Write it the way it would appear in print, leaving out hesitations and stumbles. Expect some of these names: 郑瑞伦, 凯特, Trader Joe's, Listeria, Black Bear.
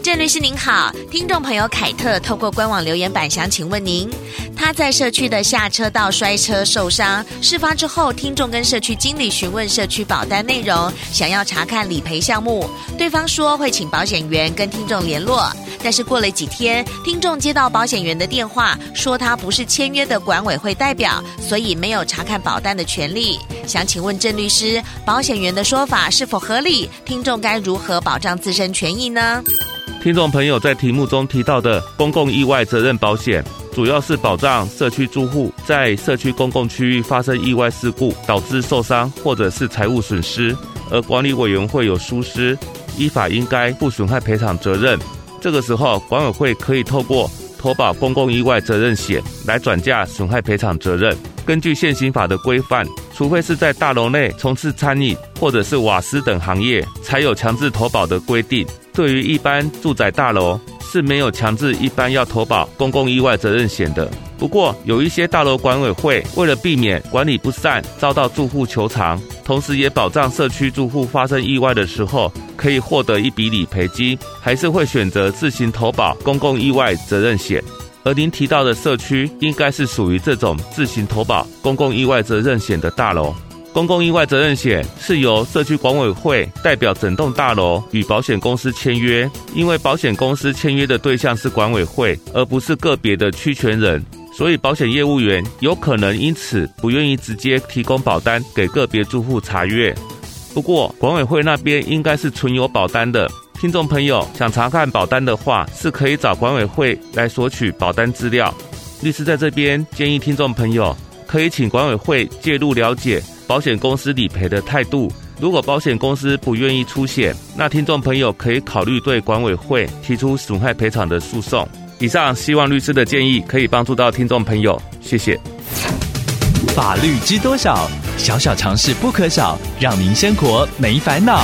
郑律师您好，听众朋友凯特透过官网留言板想请问您，他在社区的下车道摔车受伤，事发之后听众跟社区经理询问社区保单内容，想要查看理赔项目，对方说会请保险员跟听众联络，但是过了几天听众接到保险员的电话，说他不是签约的管委会代表，所以没有查看保单的权利。想请问郑律师，保险员的说法是否合理？听众该如何保障自身权益呢？听众朋友在题目中提到的公共意外责任保险，主要是保障社区住户在社区公共区域发生意外事故导致受伤或者是财物损失，而管理委员会有疏失，依法应该负损害赔偿责任。这个时候管委会可以透过投保公共意外责任险来转嫁损害赔偿责任。根据现行法的规范，除非是在大楼内从事餐饮或者是瓦斯等行业才有强制投保的规定，对于一般住宅大楼是没有强制一般要投保公共意外责任险的。不过有一些大楼管委会为了避免管理不善遭到住户求偿，同时也保障社区住户发生意外的时候可以获得一笔理赔金，还是会选择自行投保公共意外责任险。而您提到的社区应该是属于这种自行投保公共意外责任险的大楼。公共意外责任险是由社区管委会代表整栋大楼与保险公司签约，因为保险公司签约的对象是管委会，而不是个别的区权人，所以保险业务员有可能因此不愿意直接提供保单给个别住户查阅。不过管委会那边应该是存有保单的，听众朋友想查看保单的话，是可以找管委会来索取保单资料。律师在这边建议听众朋友可以请管委会介入了解保险公司理赔的态度，如果保险公司不愿意出险，那听众朋友可以考虑对管委会提出损害赔偿的诉讼。以上希望律师的建议可以帮助到听众朋友，谢谢。法律知多少，小小常识不可少，让您生活没烦恼。